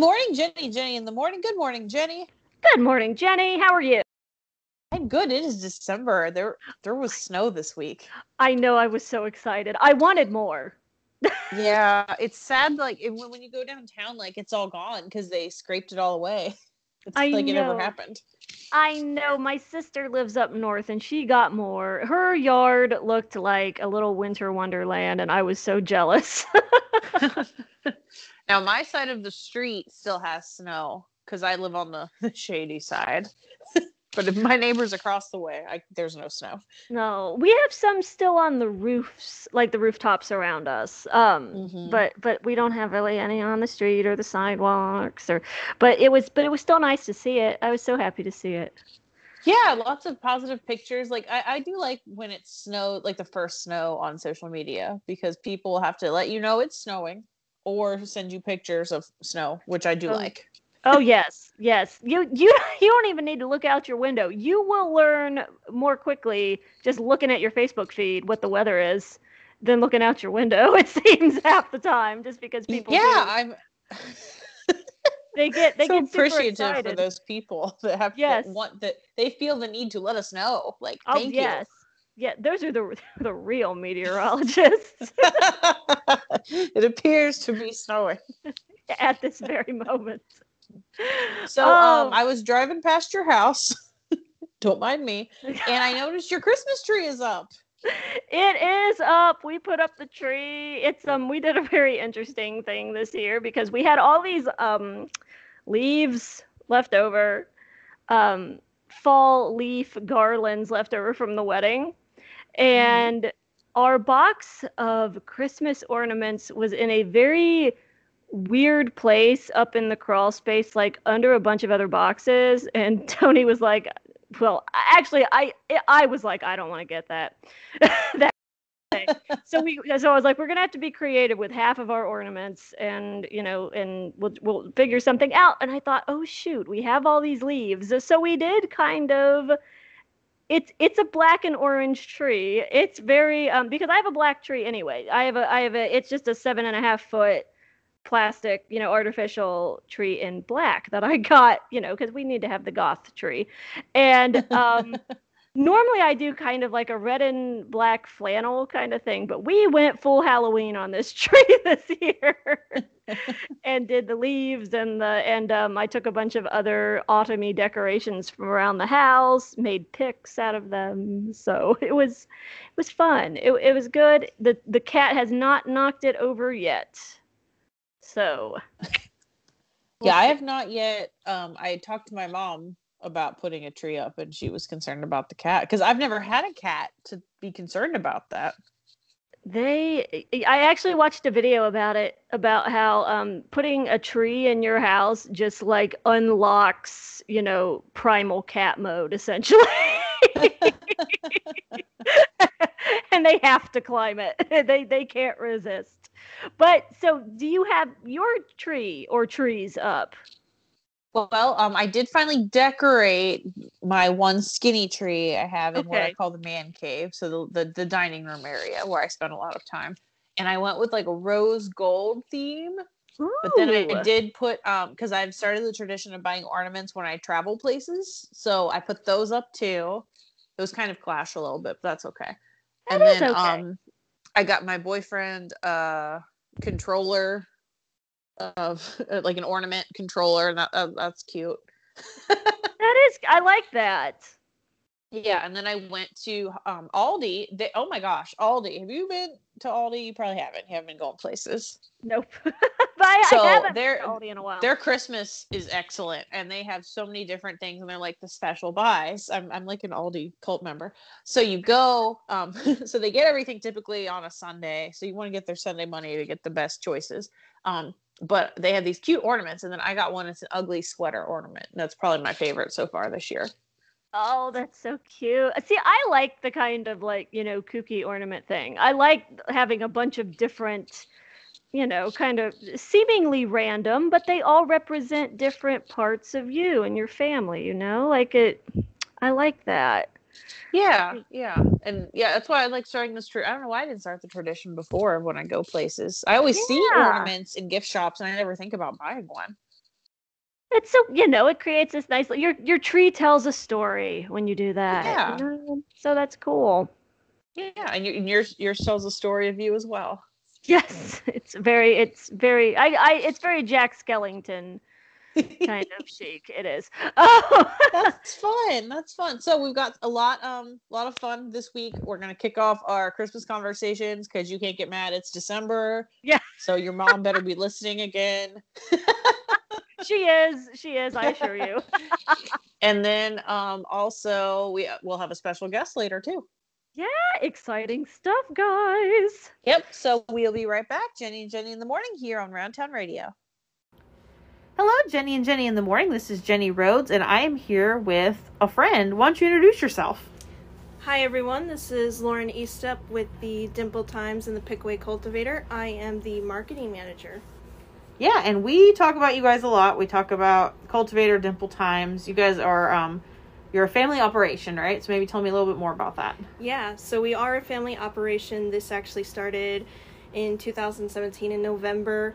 morning, Jenny. Jenny in the morning. Good morning, Jenny. Good morning, Jenny. How are you? I'm good. It is December. There was snow this week. I know. I was so excited. I wanted more. Yeah, it's sad. Like when you go downtown, like it's all gone because they scraped it all away. It's It never happened. I know. My sister lives up north, and she got more. Her yard looked like a little winter wonderland, and I was so jealous. Now, my side of the street still has snow because I live on the shady side. But if my neighbors across the way, there's no snow. No, we have some still on the roofs, like the rooftops around us. But we don't have really any on the street or the sidewalks. But it was still nice to see it. I was so happy to see it. Yeah, lots of positive pictures. Like I do like when it snowed, like the first snow on social media, because people have to let you know it's snowing or send you pictures of snow, which I do like. Oh, yes. You don't even need to look out your window. You will learn more quickly just looking at your Facebook feed what the weather is than looking out your window, it seems, half the time, just because people get super appreciative excited. For those people that have they feel the need to let us know. Like, thank you. Yeah, those are the real meteorologists. It appears to be snowing at this very moment. So I was driving past your house, don't mind me, and I noticed your Christmas tree is up. It is up. We put up the tree. It's we did a very interesting thing this year because we had all these leaves left over, fall leaf garlands left over from the wedding, and our box of Christmas ornaments was in a very weird place up in the crawl space, like under a bunch of other boxes. And Tony was like, well, actually I was like, I don't want to get that. That thing. So I was like, we're going to have to be creative with half of our ornaments, and, you know, and we'll figure something out. And I thought, oh shoot, we have all these leaves. So we did kind of, it's a black and orange tree. It's very, because I have a black tree anyway. It's just a 7.5-foot plastic, you know, artificial tree in black that I got, you know, because we need to have the goth tree. And normally I do kind of like a red and black flannel kind of thing, but we went full Halloween on this tree this year and did the leaves and I took a bunch of other autumny decorations from around the house, made picks out of them. So it was fun. It was good. The cat has not knocked it over yet. So, yeah, I have not yet. I talked to my mom about putting a tree up, and she was concerned about the cat because I've never had a cat to be concerned about that. I actually watched a video about it, about how putting a tree in your house just like unlocks, you know, primal cat mode essentially. And they have to climb it. They can't resist. But so do you have your tree or trees up? Well, I did finally decorate my one skinny tree I have in what I call the man cave. So the dining room area where I spend a lot of time. And I went with like a rose gold theme. Ooh. But then I did put, because I've started the tradition of buying ornaments when I travel places. So I put those up too. Those kind of clash a little bit, but that's okay. And then I got my boyfriend controller of like an ornament controller, and that's cute. That is, I like that. Yeah, and then I went to Aldi. Oh my gosh, Aldi! Have you been to Aldi? You probably haven't. You haven't been going places. Nope. But I haven't been to Aldi in a while. Their Christmas is excellent, and they have so many different things, and they're like the special buys. I'm like an Aldi cult member. So you go. So they get everything typically on a Sunday. So you want to get their Sunday money to get the best choices. But they have these cute ornaments, and then I got one. It's an ugly sweater ornament, and that's probably my favorite so far this year. Oh, that's so cute. See, I like the kind of like, you know, kooky ornament thing. I like having a bunch of different, you know, kind of seemingly random, but they all represent different parts of you and your family, you know, like it. I like that. Yeah. And yeah, that's why I like starting this tree. I don't know why I didn't start the tradition before when I go places. I always see ornaments in gift shops and I never think about buying one. it's so, you know, it creates this nice, your tree tells a story when you do that. Yeah. You know? So that's cool. Yeah. And, yours tells a story of you as well. Yes. It's very Jack Skellington kind of chic. It is. Oh, That's fun. So we've got a lot of fun this week. We're going to kick off our Christmas conversations because you can't get mad. It's December. Yeah. So your mom better be listening again. She is, I assure you. And then also we'll have a special guest later too. Yeah, exciting stuff, guys. Yep, so we'll be right back. Jenny and Jenny in the Morning here on Roundtown Radio. Hello, Jenny and Jenny in the Morning. This is Jenny Rhodes, and I am here with a friend. Why don't you introduce yourself? Hi, everyone. This is Lauren Eastep with the Dimple Times and the Pickaway Cultivator. I am the marketing manager. Yeah, and we talk about you guys a lot. We talk about Cultivator, Dimple Times. You guys are, you're a family operation, right? So maybe tell me a little bit more about that. Yeah, so we are a family operation. This actually started in 2017 in November.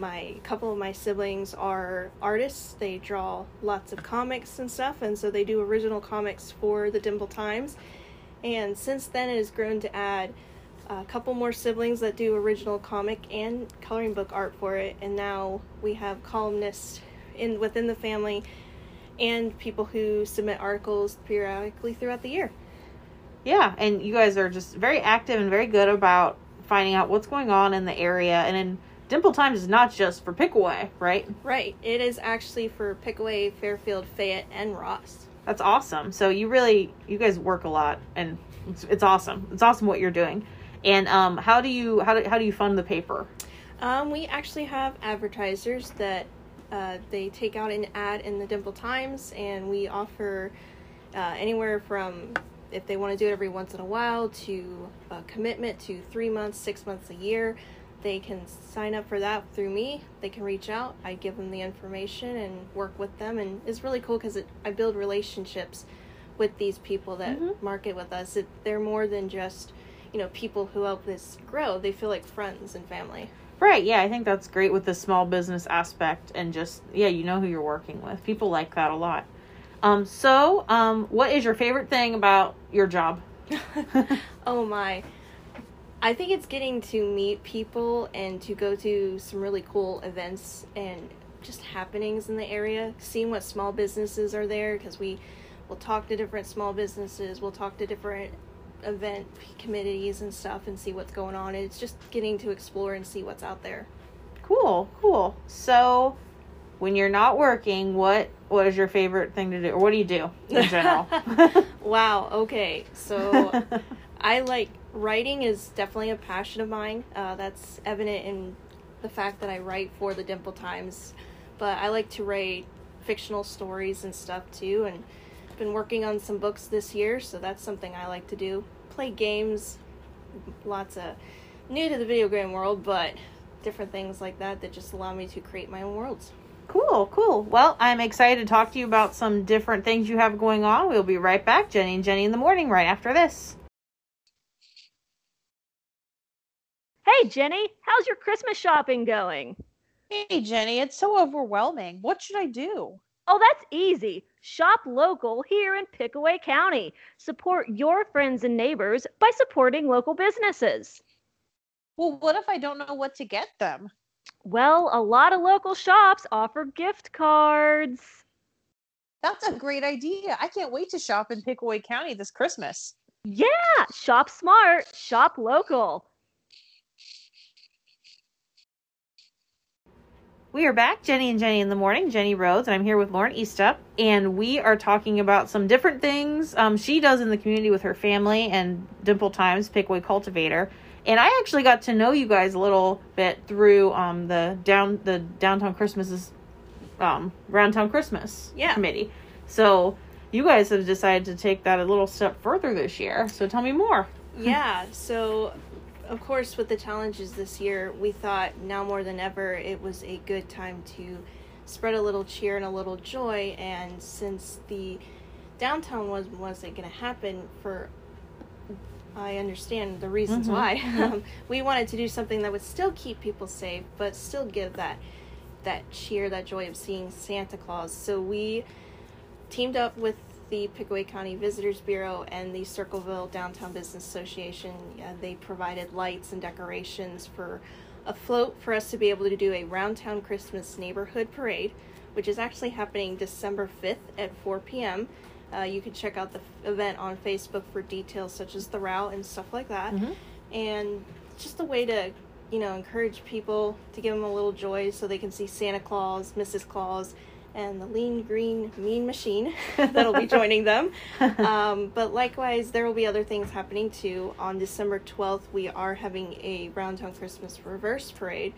A couple of my siblings are artists. They draw lots of comics and stuff, and so they do original comics for the Dimple Times. And since then, it has grown to add a couple more siblings that do original comic and coloring book art for it, and now we have columnists within the family and people who submit articles periodically throughout the year. Yeah, and you guys are just very active and very good about finding out what's going on in the area. And in Dimple Times is not just for Pickaway, right? Right. It is actually for Pickaway, Fairfield, Fayette, and Ross. That's awesome. So you guys work a lot, and it's awesome. It's awesome what you're doing. And how do you fund the paper? We actually have advertisers that they take out an ad in the Dimple Times, and we offer anywhere from, if they want to do it every once in a while, to a commitment to 3 months, 6 months, a year. They can sign up for that through me. They can reach out. I give them the information and work with them, and it's really cool because I build relationships with these people that market with us. They're more than just, you know, people who help this grow. They feel like friends and family. Right, yeah, I think that's great with the small business aspect, and just, yeah, you know who you're working with. People like that a lot. What is your favorite thing about your job? Oh my. I think it's getting to meet people and to go to some really cool events and just happenings in the area, seeing what small businesses are there, because we will talk to different small businesses, we'll talk to different event committees and stuff and see what's going on. It's just getting to explore and see what's out there. Cool. So when you're not working, what is your favorite thing to do, or what do you do in general? Wow, okay, so I like writing is definitely a passion of mine. That's evident in the fact that I write for the Dimple Times, but I like to write fictional stories and stuff too, and been working on some books this year, so that's something I like to do. Play games, lots of new to the video game world, but different things like that just allow me to create my own worlds. Cool. Well, I'm excited to talk to you about some different things you have going on. We'll be right back, Jenny and Jenny in the Morning, right after this. Hey, Jenny, how's your Christmas shopping going? Hey, Jenny, it's so overwhelming. What should I do? Oh, that's easy. Shop local here in Pickaway County. Support your friends and neighbors by supporting local businesses. Well, what if I don't know what to get them? Well, a lot of local shops offer gift cards. That's a great idea. I can't wait to shop in Pickaway County this Christmas. Yeah, shop smart, shop local. We are back, Jenny and Jenny in the Morning. Jenny Rhodes, and I'm here with Lauren Eastep, and we are talking about some different things she does in the community with her family and Dimple Times, Pickaway Cultivator. And I actually got to know you guys a little bit through the Downtown Christmases, Roundtown Christmas committee. So you guys have decided to take that a little step further this year. So tell me more. Yeah. So, of course, with the challenges this year, we thought now more than ever it was a good time to spread a little cheer and a little joy. And since the downtown wasn't going to happen for, I understand the reasons why, we wanted to do something that would still keep people safe, but still give that that cheer, that joy of seeing Santa Claus. So we teamed up with the Pickaway County Visitors Bureau and the Circleville Downtown Business Association. They provided lights and decorations for a float for us to be able to do a Roundtown Christmas Neighborhood Parade, which is actually happening December 5th at 4 p.m. You can check out the event on Facebook for details such as the route and stuff like that. Mm-hmm. And just a way to, you know, encourage people, to give them a little joy so they can see Santa Claus, Mrs. Claus, and the lean, green, mean machine that'll be joining them. But likewise, there will be other things happening too. On December 12th, we are having a Roundtown Christmas Reverse Parade,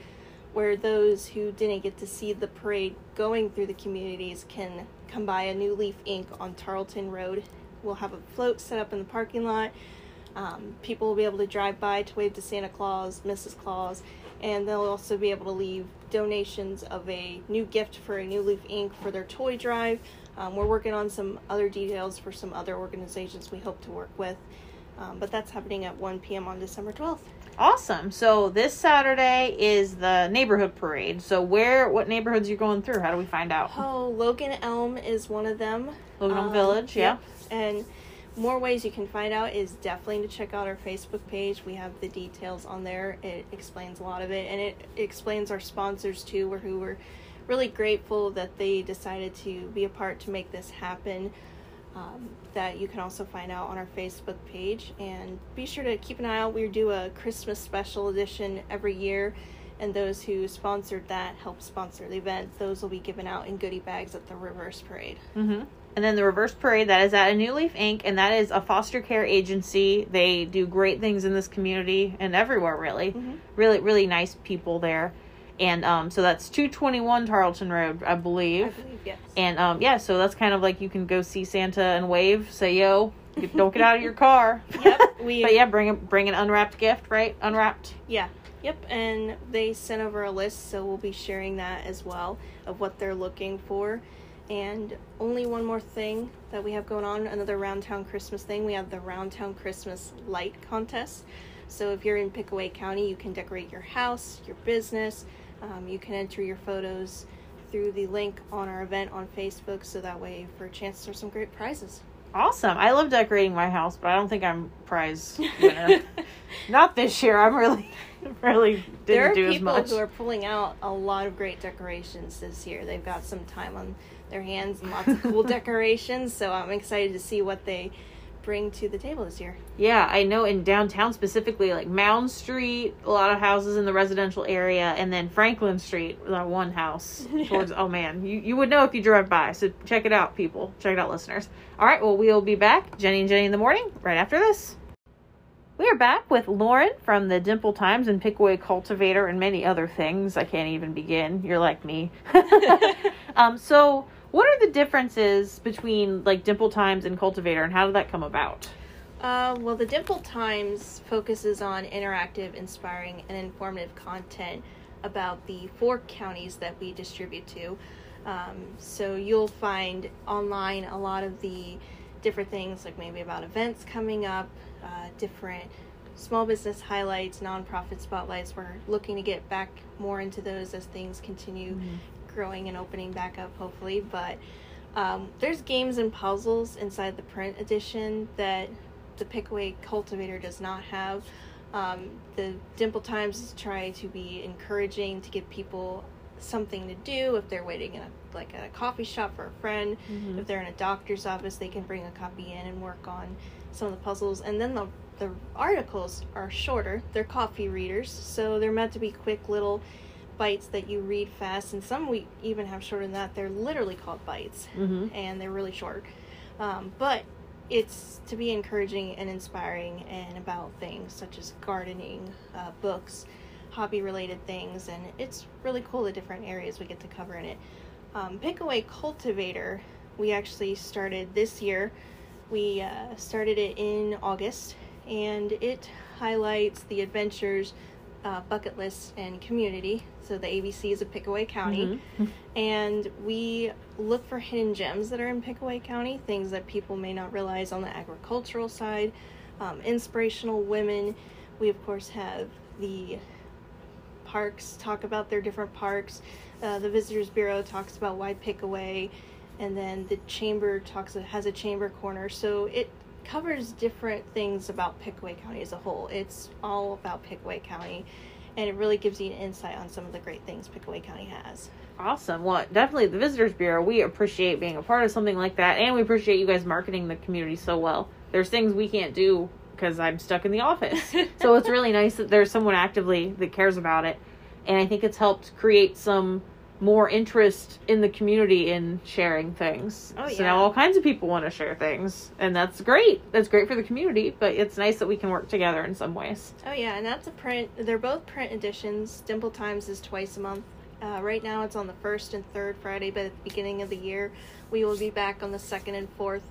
where those who didn't get to see the parade going through the communities can come by a New Leaf, Inc. on Tarleton Road. We'll have a float set up in the parking lot. People will be able to drive by to wave to Santa Claus, Mrs. Claus, and they'll also be able to leave donations of a new gift for a New Leaf, Inc. for their toy drive. We're working on some other details for some other organizations we hope to work with. But that's happening at 1 p.m. on December 12th. Awesome. So this Saturday is the neighborhood parade. So what neighborhoods you're going through? How do we find out? Oh, Logan Elm is one of them. Logan Elm Village, yeah. And more ways you can find out is definitely to check out our Facebook page. We have the details on there. It explains a lot of it, and it explains our sponsors too, who we're really grateful that they decided to be a part to make this happen. That you can also find out on our Facebook page, and be sure to keep an eye out. We do a Christmas special edition every year, and those who sponsored that help sponsor the event. Those will be given out in goodie bags at the reverse parade. Mm-hmm. And then the reverse parade, that is at a New Leaf, Inc., and that is a foster care agency. They do great things in this community and everywhere, really. Mm-hmm. Really, really nice people there. And so that's 221 Tarleton Road, I believe. Yes. And so that's kind of like you can go see Santa and wave, say yo, don't get out of your car. Yep. But yeah, bring an unwrapped gift, right? Unwrapped. Yeah. Yep. And they sent over a list, so we'll be sharing that as well of what they're looking for. And only one more thing that we have going on, another Roundtown Christmas thing. We have the Roundtown Christmas Light Contest. So if you're in Pickaway County, you can decorate your house, your business. You can enter your photos through the link on our event on Facebook, so that way for a chance there's some great prizes. Awesome. I love decorating my house, but I don't think I'm prize winner. Not this year. I'm really didn't do as much. There are people who are pulling out a lot of great decorations this year. They've got some time on their hands and lots of cool decorations, so I'm excited to see what they bring to the table this year. Yeah, I know in downtown specifically, like Mound Street, a lot of houses in the residential area, and then Franklin Street, that one house. Yeah. Oh man, you would know if you drove by, so check it out, people. Check it out, listeners. All right, well, we'll be back, Jenny and Jenny in the Morning, right after this. We are back with Lauren from the Dimple Times and Pickaway Cultivator and many other things. I can't even begin. You're like me. So what are the differences between, like, Dimple Times and Cultivator, and how did that come about? Well, the Dimple Times focuses on interactive, inspiring, and informative content about the 4 counties that we distribute to. So you'll find online a lot of the different things, like maybe about events coming up, different small business highlights, nonprofit spotlights. We're looking to get back more into those as things continue growing and opening back up, hopefully. But there's games and puzzles inside the print edition that the Pickaway Cultivator does not have. The Dimple Times try to be encouraging, to give people something to do. If they're waiting in at a coffee shop for a friend, if they're in a doctor's office, they can bring a copy in and work on some of the puzzles. And then the articles are shorter. They're coffee readers, so they're meant to be quick little bites that you read fast, and some we even have shorter than that. They're literally called bites, and they're really short. But it's to be encouraging and inspiring, and about things such as gardening, books, hobby-related things, and it's really cool the different areas we get to cover in it. Pickaway Cultivator, we actually started this year. We started it in August, and it highlights the adventures, bucket list, and community. So the ABCs of Pickaway County, and we look for hidden gems that are in Pickaway County, things that people may not realize on the agricultural side, inspirational women. We of course have the parks talk about their different parks. The Visitors Bureau talks about why Pickaway, and then the chamber has a chamber corner. So it covers different things about Pickaway County as a whole. It's all about Pickaway County, and it really gives you an insight on some of the great things Pickaway County has. Awesome. Well, definitely the Visitors Bureau, we appreciate being a part of something like that, and we appreciate you guys marketing the community so well. There's things we can't do because I'm stuck in the office. So it's really nice that there's someone actively that cares about it, and I think it's helped create some more interest in the community in sharing things. Oh, yeah. So now all kinds of people want to share things, and that's great. That's great for the community, but it's nice that we can work together in some ways. Oh yeah, and that's a print. They're both print editions. Dimple Times is twice a month. Right now it's on the 1st and 3rd Friday, but at the beginning of the year we will be back on the 2nd and 4th.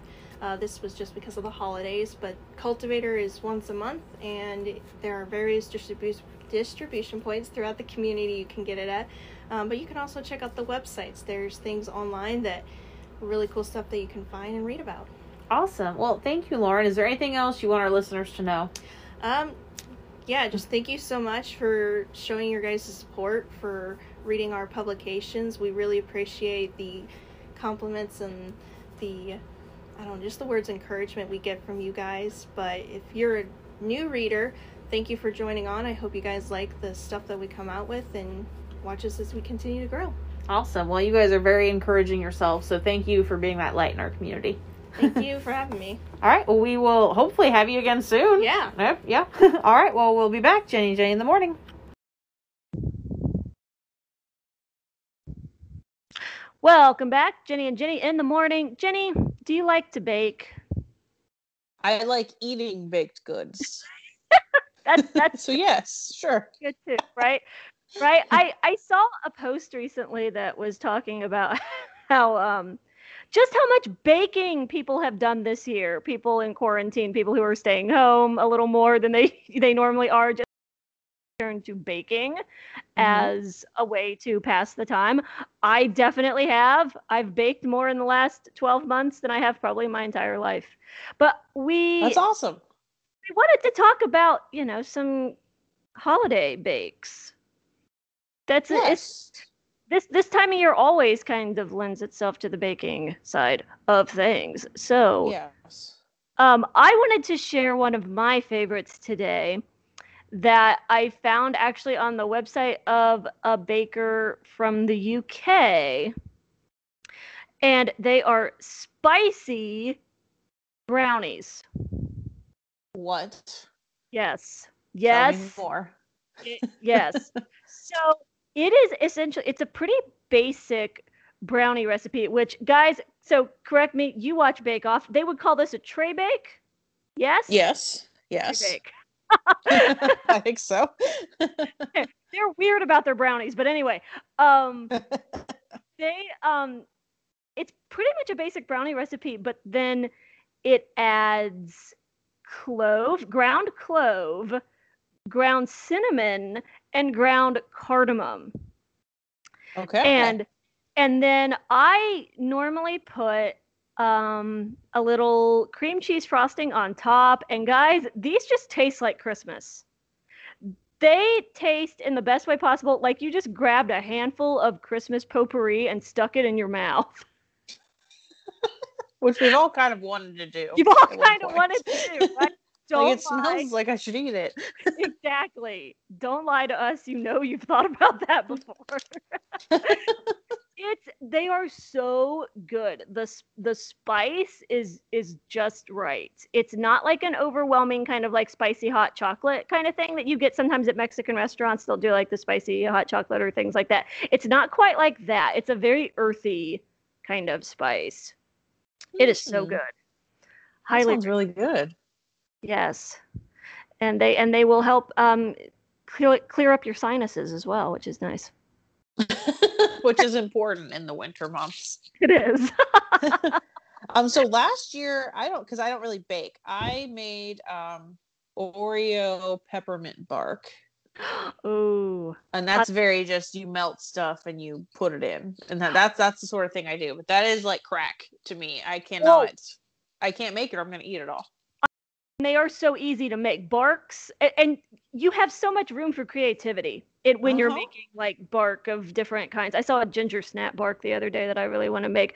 This was just because of the holidays, but Cultivator is once a month, and there are various distribution points throughout the community you can get it at. But you can also check out the websites. There's things online that really cool stuff that you can find and read about. Awesome. Well, thank you, Lauren. Is there anything else you want our listeners to know? Yeah, just thank you so much for showing your guys' support, for reading our publications. We really appreciate the compliments and the, I don't know, just the words encouragement we get from you guys. But if you're a new reader, thank you for joining on. I hope you guys like the stuff that we come out with and watch us as we continue to grow. Awesome. Well, you guys are very encouraging yourselves, so thank you for being that light in our community. Thank you for having me. All right. Well, we will hopefully have you again soon. Yeah. Yep. Yeah. All right. Well, we'll be back. Jenny in the morning. Welcome back, Jenny in the morning. Jenny, do you like to bake? I like eating baked goods. That's so yes, sure. Good too, right? Right. I saw a post recently that was talking about how just how much baking people have done this year. People in quarantine, people who are staying home a little more than they normally are, just turned to baking as a way to pass the time. I definitely have. I've baked more in the last 12 months than I have probably my entire life. But that's awesome. We wanted to talk about, some holiday bakes. This time of year always kind of lends itself to the baking side of things. So yes. I wanted to share one of my favorites today that I found actually on the website of a baker from the UK. And they are spicy brownies. What? Yes. More. Yes. So it is essentially, it's a pretty basic brownie recipe, which, guys, so correct me, you watch Bake Off. They would call this a tray bake? Yes? Yes. Tray bake. I think so. They're weird about their brownies, but anyway. It's pretty much a basic brownie recipe, but then it adds ground clove, ground cinnamon, and ground cardamom. Okay. And then I normally put a little cream cheese frosting on top. And guys, these just taste like Christmas. They taste in the best way possible like you just grabbed a handful of Christmas potpourri and stuck it in your mouth. Which we've all kind of wanted to do. You've all kind of wanted to do, right? It smells like I should eat it. Exactly. Don't lie to us. You know you've thought about that before. They are so good. The spice is just right. It's not like an overwhelming kind of like spicy hot chocolate kind of thing that you get sometimes at Mexican restaurants. They'll do like the spicy hot chocolate or things like that. It's not quite like that. It's a very earthy kind of spice. It is so good. Sounds really good. Yes, and they will help clear up your sinuses as well, which is nice. Which is important in the winter months. It is. So last year I don't really bake. I made Oreo peppermint bark. Ooh, and that's very just you melt stuff and you put it in, and that's the sort of thing I do. But that is like crack to me. I can't make it, or I'm going to eat it all. They are so easy to make. Barks, and you have so much room for creativity. it when you're making like bark of different kinds. I saw a ginger snap bark the other day that I really want to make.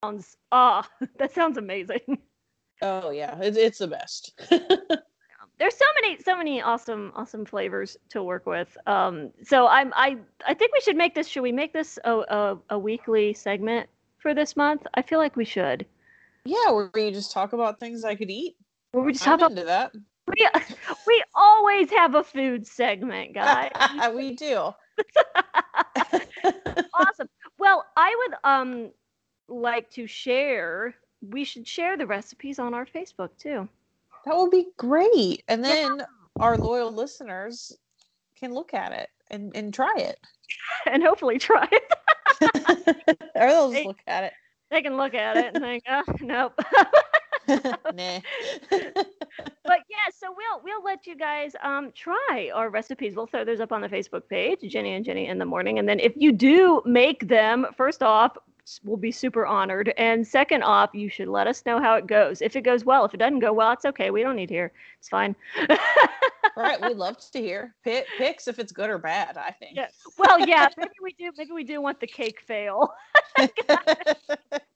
That sounds amazing. Oh yeah, it's the best. There's so many awesome flavors to work with. So I think we should make this. Should we make this a weekly segment for this month? I feel like we should. Yeah, where you just talk about things I could eat. Where we just talk about that. We always have a food segment, guys. We do. Awesome. Well, I would like to share. We should share the recipes on our Facebook too. That would be great. And then our loyal listeners can look at it and try it. And hopefully try it. Or they'll just look at it. They can look at it and think, oh, nope. Nah. But yeah, so we'll let you guys try our recipes. We'll throw those up on the Facebook page, Jenny and Jenny in the Morning. And then if you do make them, first off, we'll be super honored, and second off, you should let us know how it goes. If it goes well, if it doesn't go well, it's okay. We don't need to hear. It's fine. Right, we'd love to hear picks if it's good or bad. I think. Yeah. Well, yeah, maybe we do. Maybe we do want the cake fail.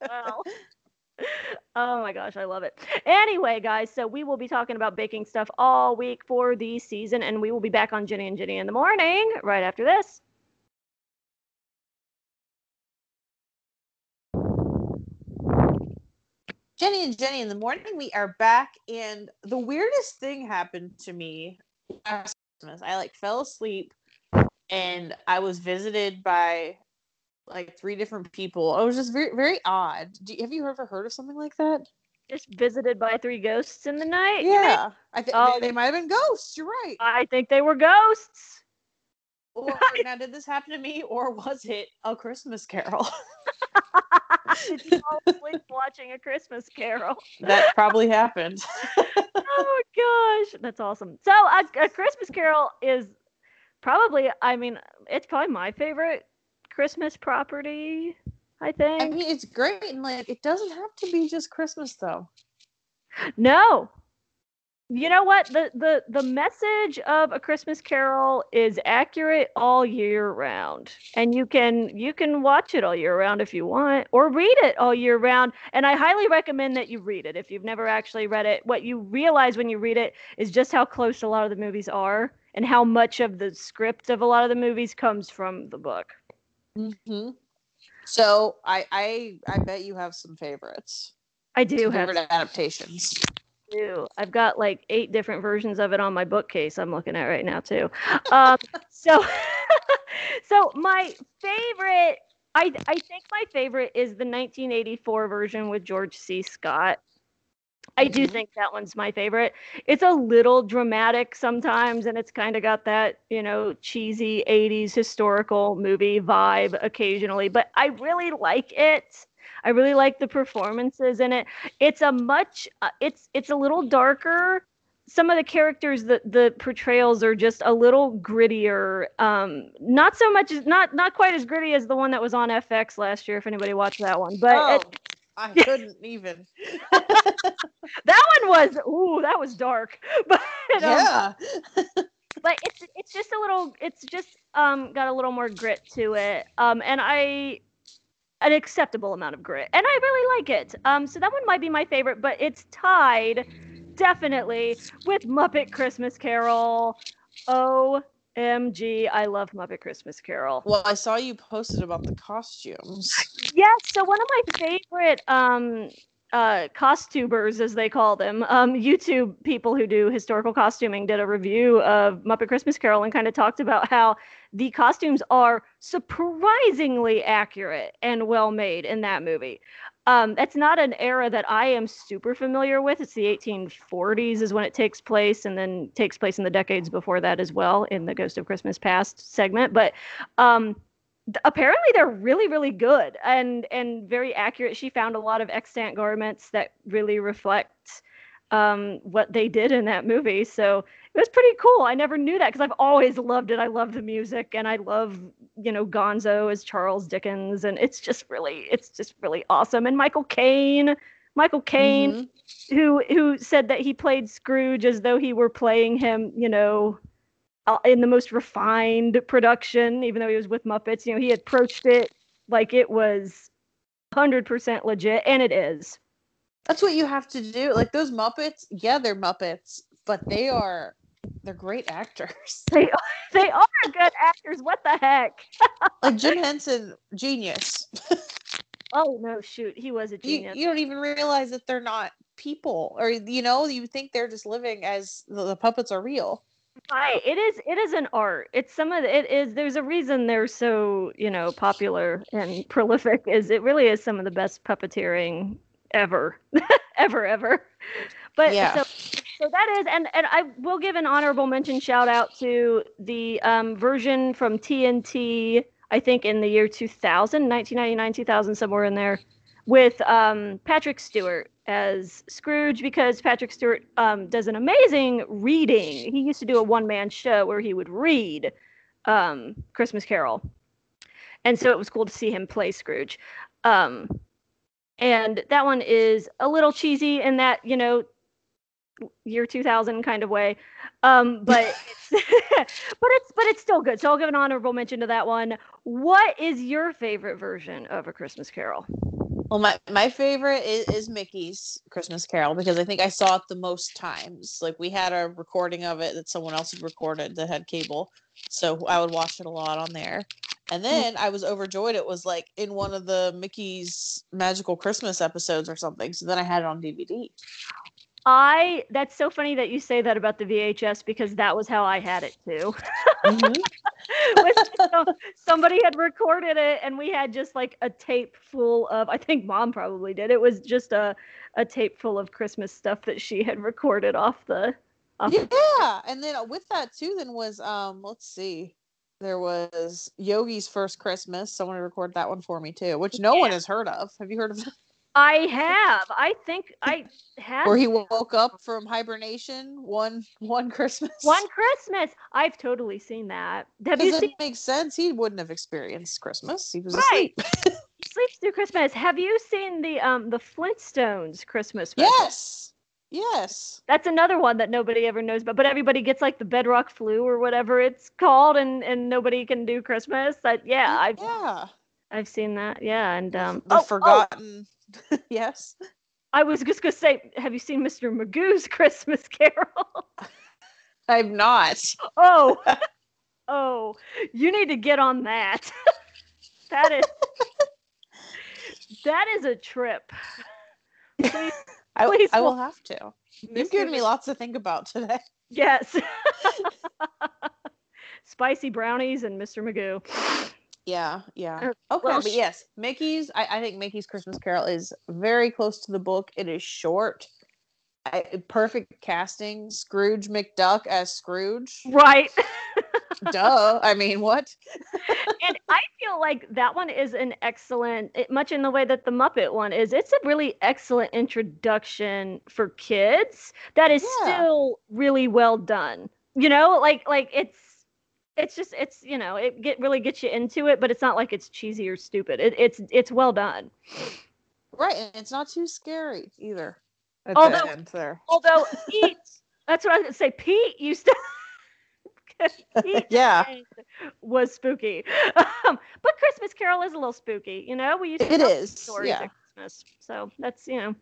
Wow. Oh my gosh, I love it. Anyway, guys, so we will be talking about baking stuff all week for the season, and we will be back on Jenny and Jenny in the Morning right after this. Jenny and Jenny in the Morning, we are back, and the weirdest thing happened to me last Christmas. I, fell asleep, and I was visited by, 3 different people. It was just very, very odd. Have you ever heard of something like that? Just visited by 3 ghosts in the night? Yeah. They might have been ghosts. You're right. I think they were ghosts. Or, now, did this happen to me, or was it A Christmas Carol? Did you fall asleep watching A Christmas Carol? That probably happened. Oh my gosh, that's awesome. So A Christmas Carol is probably, it's probably my favorite Christmas property, I think. It's great, and it doesn't have to be just Christmas though. No. You know what? The message of A Christmas Carol is accurate all year round. And you can watch it all year round if you want, or read it all year round. And I highly recommend that you read it. If you've never actually read it, what you realize when you read it is just how close a lot of the movies are and how much of the script of a lot of the movies comes from the book. Mm-hmm. So I bet you have some favorites. I do have favorite adaptations. I've got 8 different versions of it on my bookcase I'm looking at right now too. So my favorite, I think my favorite is the 1984 version with George C. Scott. I do think that one's my favorite. It's a little dramatic sometimes, and it's kind of got that, cheesy 80s historical movie vibe occasionally, but I really like it. I really like the performances in it. It's a little darker. Some of the characters, the portrayals are just a little grittier. Not so much, not quite as gritty as the one that was on FX last year, if anybody watched that one. But I couldn't even. That one was, that was dark. But but it's just a little, got a little more grit to it. An acceptable amount of grit, and I really like it. So that one might be my favorite, but it's tied definitely with Muppet Christmas Carol. OMG, I love Muppet Christmas Carol. Well, I saw you posted about the costumes. Yes, so one of my favorite costumers, as they call them, YouTube people who do historical costuming, did a review of Muppet Christmas Carol and kind of talked about how the costumes are surprisingly accurate and well made in that movie. That's not an era that I am super familiar with. It's the 1840s is when it takes place, and then takes place in the decades before that as well, in the Ghost of Christmas Past segment. But apparently they're really, really good and very accurate. She found a lot of extant garments that really reflect what they did in that movie. So it was pretty cool. I never knew that because I've always loved it. I love the music, and I love, Gonzo as Charles Dickens. And it's just really awesome. And Michael Caine, who said that he played Scrooge as though he were playing him, in the most refined production, even though he was with Muppets. You know, he approached it like it was 100% legit, and it is. That's what you have to do. Like, those Muppets, yeah, they're Muppets, but they're great actors. They are good actors. What the heck? Like, Jim Henson, genius. Oh, no, shoot. He was a genius. You don't even realize that they're not people, or, you know, you think they're just living as the puppets are real. Right. It is an art. There's a reason they're so, you know, popular and prolific. It really is some of the best puppeteering ever, ever. But yeah. So that is, and I will give an honorable mention shout out to the version from TNT, I think in the year 2000, 1999, 2000, somewhere in there, with Patrick Stewart as Scrooge, because Patrick Stewart does an amazing reading. He used to do a one-man show where he would read Christmas Carol. And so it was cool to see him play Scrooge. And that one is a little cheesy in that, you know, year 2000 kind of way. But it's still good. So I'll give an honorable mention to that one. What is your favorite version of A Christmas Carol? Well, my favorite is Mickey's Christmas Carol, because I think I saw it the most times. Like, we had a recording of it that someone else had recorded that had cable. So I would watch it a lot on there. And then I was overjoyed. It was like in one of the Mickey's Magical Christmas episodes or something. So then I had it on DVD. That's so funny that you say that about the VHS, because that was how I had it too. Mm-hmm. Somebody had recorded it, and we had just like a tape full of, I think Mom probably did. It was just a tape full of Christmas stuff that she had recorded off. And then with that too, then was, let's see, there was Yogi's First Christmas. Someone recorded that one for me too, which no one has heard of. Have you heard of that? I have. I think I have. Where he woke up from hibernation one Christmas. One Christmas. I've totally seen that. Because it makes sense. He wouldn't have experienced Christmas. He was asleep. He sleeps through Christmas. Have you seen the Flintstones Christmas? Yes. Yes. That's another one that nobody ever knows about. But everybody gets like the bedrock flu or whatever it's called, and nobody can do Christmas. I've seen that. Yeah. And the forgotten. Yes. I was just going to say, have you seen Mr. Magoo's Christmas Carol? I've not. Oh, you need to get on that. That is a trip. Please, I will have to. You've given me lots to think about today. Yes. Spicy brownies and Mr. Magoo. Yeah. Okay, but yes, Mickey's. I think Mickey's Christmas Carol is very close to the book. It is short. Perfect casting. Scrooge McDuck as Scrooge. Right. Duh. I mean, what? And I feel like that one is an excellent, much in the way that the Muppet one is, it's a really excellent introduction for kids that is still really well done. You know, like it's, it's just, it's, you know, really gets you into it, but it's not like it's cheesy or stupid. It's well done. Right. And it's not too scary either. Although Pete, that's what I was going to say. Pete used to, was spooky. But Christmas Carol is a little spooky, you know, we used to tell stories at Christmas. So that's, you know.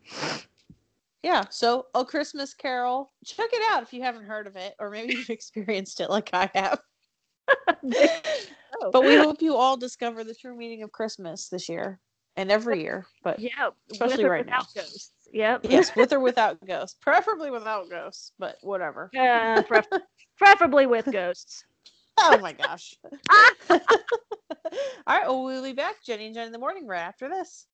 Yeah, so A Christmas Carol, check it out if you haven't heard of it, or maybe you've experienced it like I have. But we hope you all discover the true meaning of Christmas this year and every year, but especially right now. Ghosts. Yep. Yes, with or without ghosts. Preferably without ghosts, but whatever. Yeah, preferably with ghosts. Oh my gosh. All right, well, we'll be back, Jenny and Jen in the Morning, right after this.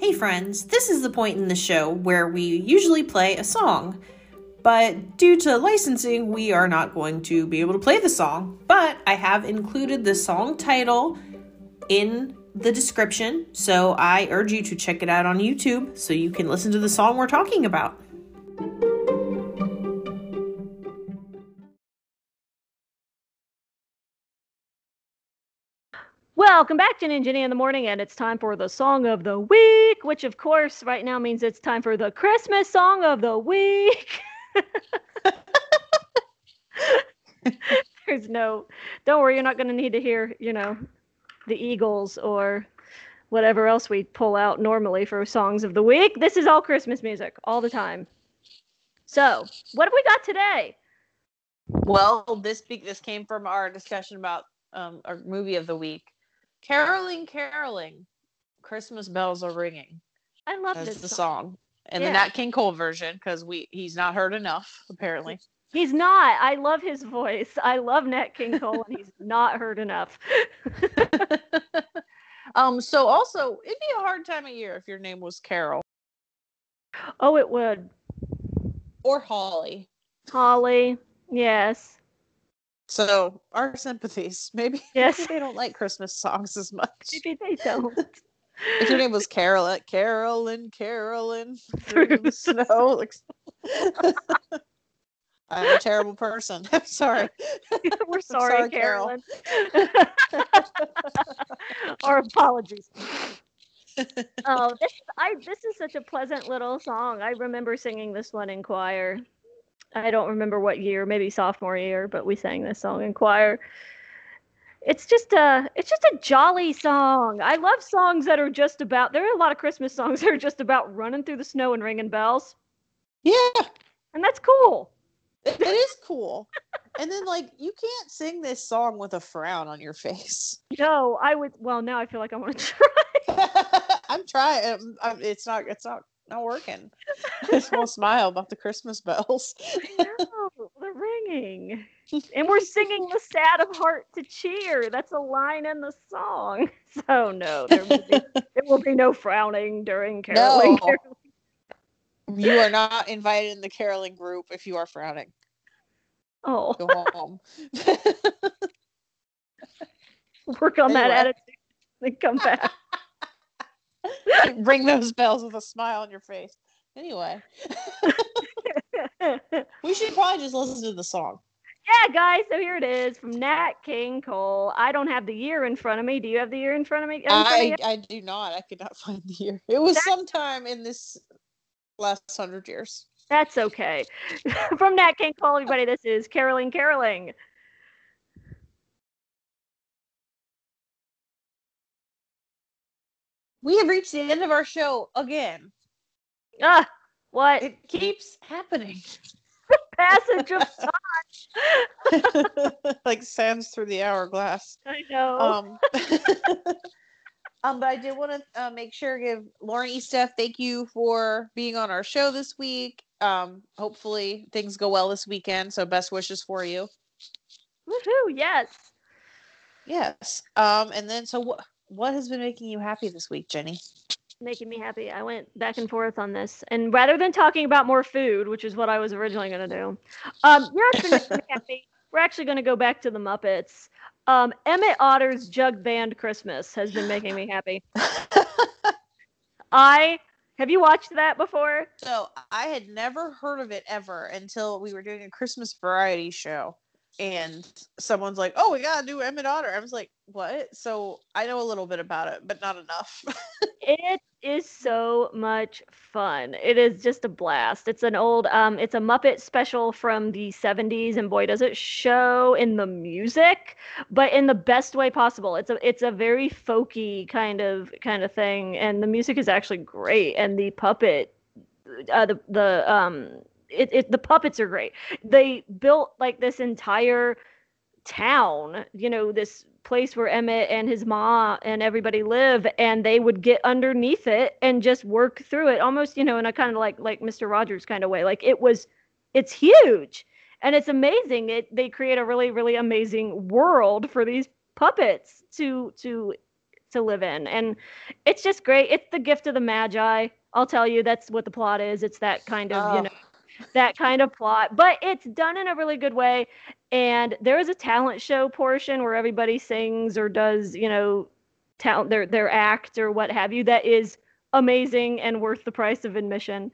Hey friends, this is the point in the show where we usually play a song. But due to licensing, we are not going to be able to play the song. But I have included the song title in the description, so I urge you to check it out on YouTube so you can listen to the song we're talking about. Welcome back to Jenny in the Morning, and it's time for the Song of the Week, which, of course, right now means it's time for the Christmas Song of the Week. There's no, don't worry, you're not going to need to hear, you know, the Eagles or whatever else we pull out normally for songs of the week. This is all Christmas music all the time. So what have we got today? Well, this came from our discussion about our movie of the week. Caroling, Caroling, Christmas Bells Are Ringing. I love this the song. And the Nat King Cole version, because he's not heard enough, apparently. He's not. I love his voice. I love Nat King Cole, and he's not heard enough. So also, it'd be a hard time of year if your name was Carol. Oh, it would. Or Holly. Holly, yes. So, our sympathies. Maybe they don't like Christmas songs as much. Maybe they don't. If your name was Carolyn, through the snow. I'm a terrible person. I'm sorry. We're sorry, Carolyn. Our apologies. Oh, this is such a pleasant little song. I remember singing this one in choir. I don't remember what year, maybe sophomore year, but we sang this song in choir. It's just a jolly song. I love songs that are just about, there are a lot of Christmas songs that are just about running through the snow and ringing bells. Yeah. And that's cool. It is cool. And then, like, you can't sing this song with a frown on your face. No, now I feel like I want to try. I'm trying. It's not working. I just want to smile about the Christmas bells. I know, they're ringing. And we're singing the sad of heart to cheer. That's a line in the song. So no, there will be no frowning during caroling. No. You are not invited in the caroling group if you are frowning. Oh. Go home. Work on that attitude and come back. Ring those bells with a smile on your face. Anyway, we should probably just listen to the song. Yeah, guys, so here it is from Nat King Cole. I don't have the year in front of me. Do you have the year in front of me? I do not. I could not find the year. It was sometime in this last 100 years. That's okay. From Nat King Cole, everybody, this is Caroling, Caroling. We have reached the end of our show again. What? It keeps happening. The passage of time. Like sands through the hourglass. I know. But I did want to make sure to give Lauren Eastep thank you for being on our show this week. Hopefully things go well this weekend. So best wishes for you. Woohoo! Yes. And then so what? What has been making you happy this week, Jenny? Making me happy. I went back and forth on this. And rather than talking about more food, which is what I was originally going to do, it's been making me happy. We're actually going to go back to the Muppets. Emmett Otter's Jug Band Christmas has been making me happy. Have you watched that before? So I had never heard of it ever until we were doing a Christmas variety show. And someone's like, oh, we gotta do Emmett Otter. I was like, what? So I know a little bit about it, but not enough. It is so much fun. It is just a blast. It's an old, it's a Muppet special from the 70s, and boy, does it show in the music, but in the best way possible. It's a very folky kind of thing, and the music is actually great, and the puppet, the puppets are great. They built like this entire town, you know, this place where Emmett and his ma and everybody live, and they would get underneath it and just work through it almost, you know, in a kind of like Mr. Rogers kind of way. Like it's huge and it's amazing. They create a really, really amazing world for these puppets to live in. And it's just great. It's the gift of the Magi. I'll tell you, that's what the plot is. It's that kind of, you know, that kind of plot, but it's done in a really good way. And there is a talent show portion where everybody sings or does, you know, their act or what have you. That is amazing and worth the price of admission.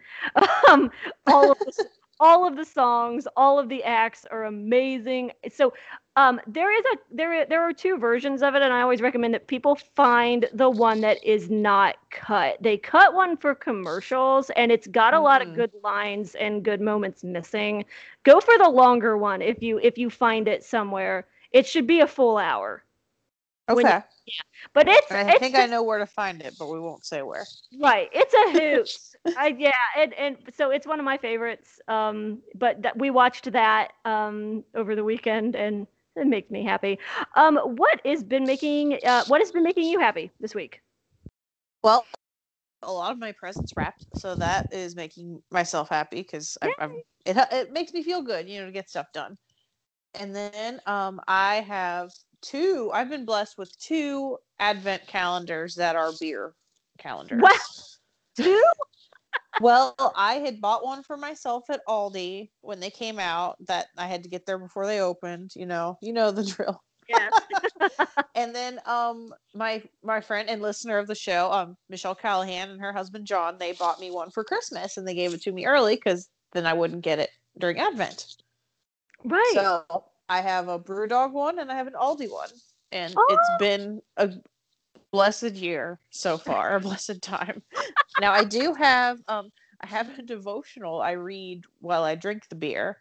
All of the All of the songs, all of the acts are amazing. So there are two versions of it, and I always recommend that people find the one that is not cut. They cut one for commercials, and it's got a lot of good lines and good moments missing. Go for the longer one if you find it somewhere. It should be a full hour. Okay. But I think I know where to find it, but we won't say where. Right. It's a hoot. And so it's one of my favorites. But we watched that over the weekend, and it makes me happy. What has been making you happy this week? Well, a lot of my presents wrapped, so that is making myself happy because it makes me feel good, to get stuff done. And then I've been blessed with two advent calendars that are beer calendars. What? Two? Well, I had bought one for myself at Aldi when they came out that I had to get there before they opened, you know the drill. Yeah. And then my friend and listener of the show, Michelle Callahan and her husband John, they bought me one for Christmas, and they gave it to me early because then I wouldn't get it during Advent. Right. So I have a BrewDog one and I have an Aldi one, and It's been a blessed year so far, a blessed time. Now I do have, a devotional I read while I drink the beer,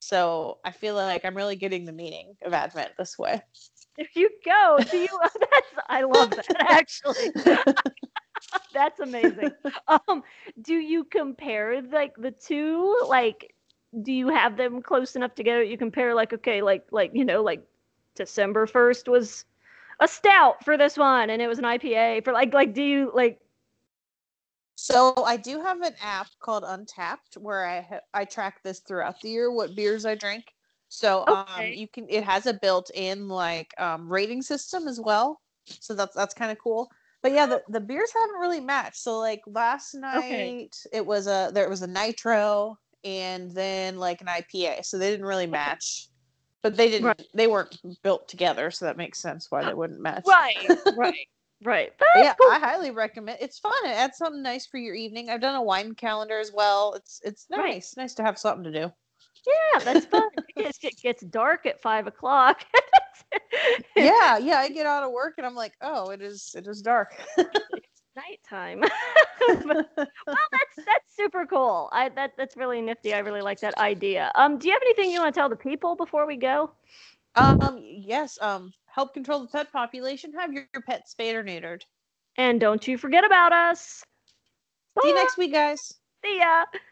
so I feel like I'm really getting the meaning of Advent this way. If you go, I love that, actually. That's amazing. Do you compare the two? Do you have them close enough together? You compare December 1st was a stout for this one, and it was an IPA for So I do have an app called Untappd where I track this throughout the year, what beers I drink. So it has a built-in rating system as well. So that's kind of cool. But yeah, the beers haven't really matched. So last night there was a nitro, and then an IPA, so they didn't really match, but they weren't built together, so that makes sense why they wouldn't match. Right. Yeah, cool. I highly recommend. It's fun. It adds something nice for your evening. I've done a wine calendar as well. It's nice. Right. It's nice to have something to do. Yeah, that's fun. It gets dark at 5:00. Yeah. I get out of work and I'm like, oh, it is dark. Nighttime. Well, that's super cool. That's really nifty. I really like that idea. Do you have anything you want to tell the people before we go? Yes. Help control the pet population. Have your pet spayed or neutered. And don't you forget about us. Bye. See you next week, guys. See ya.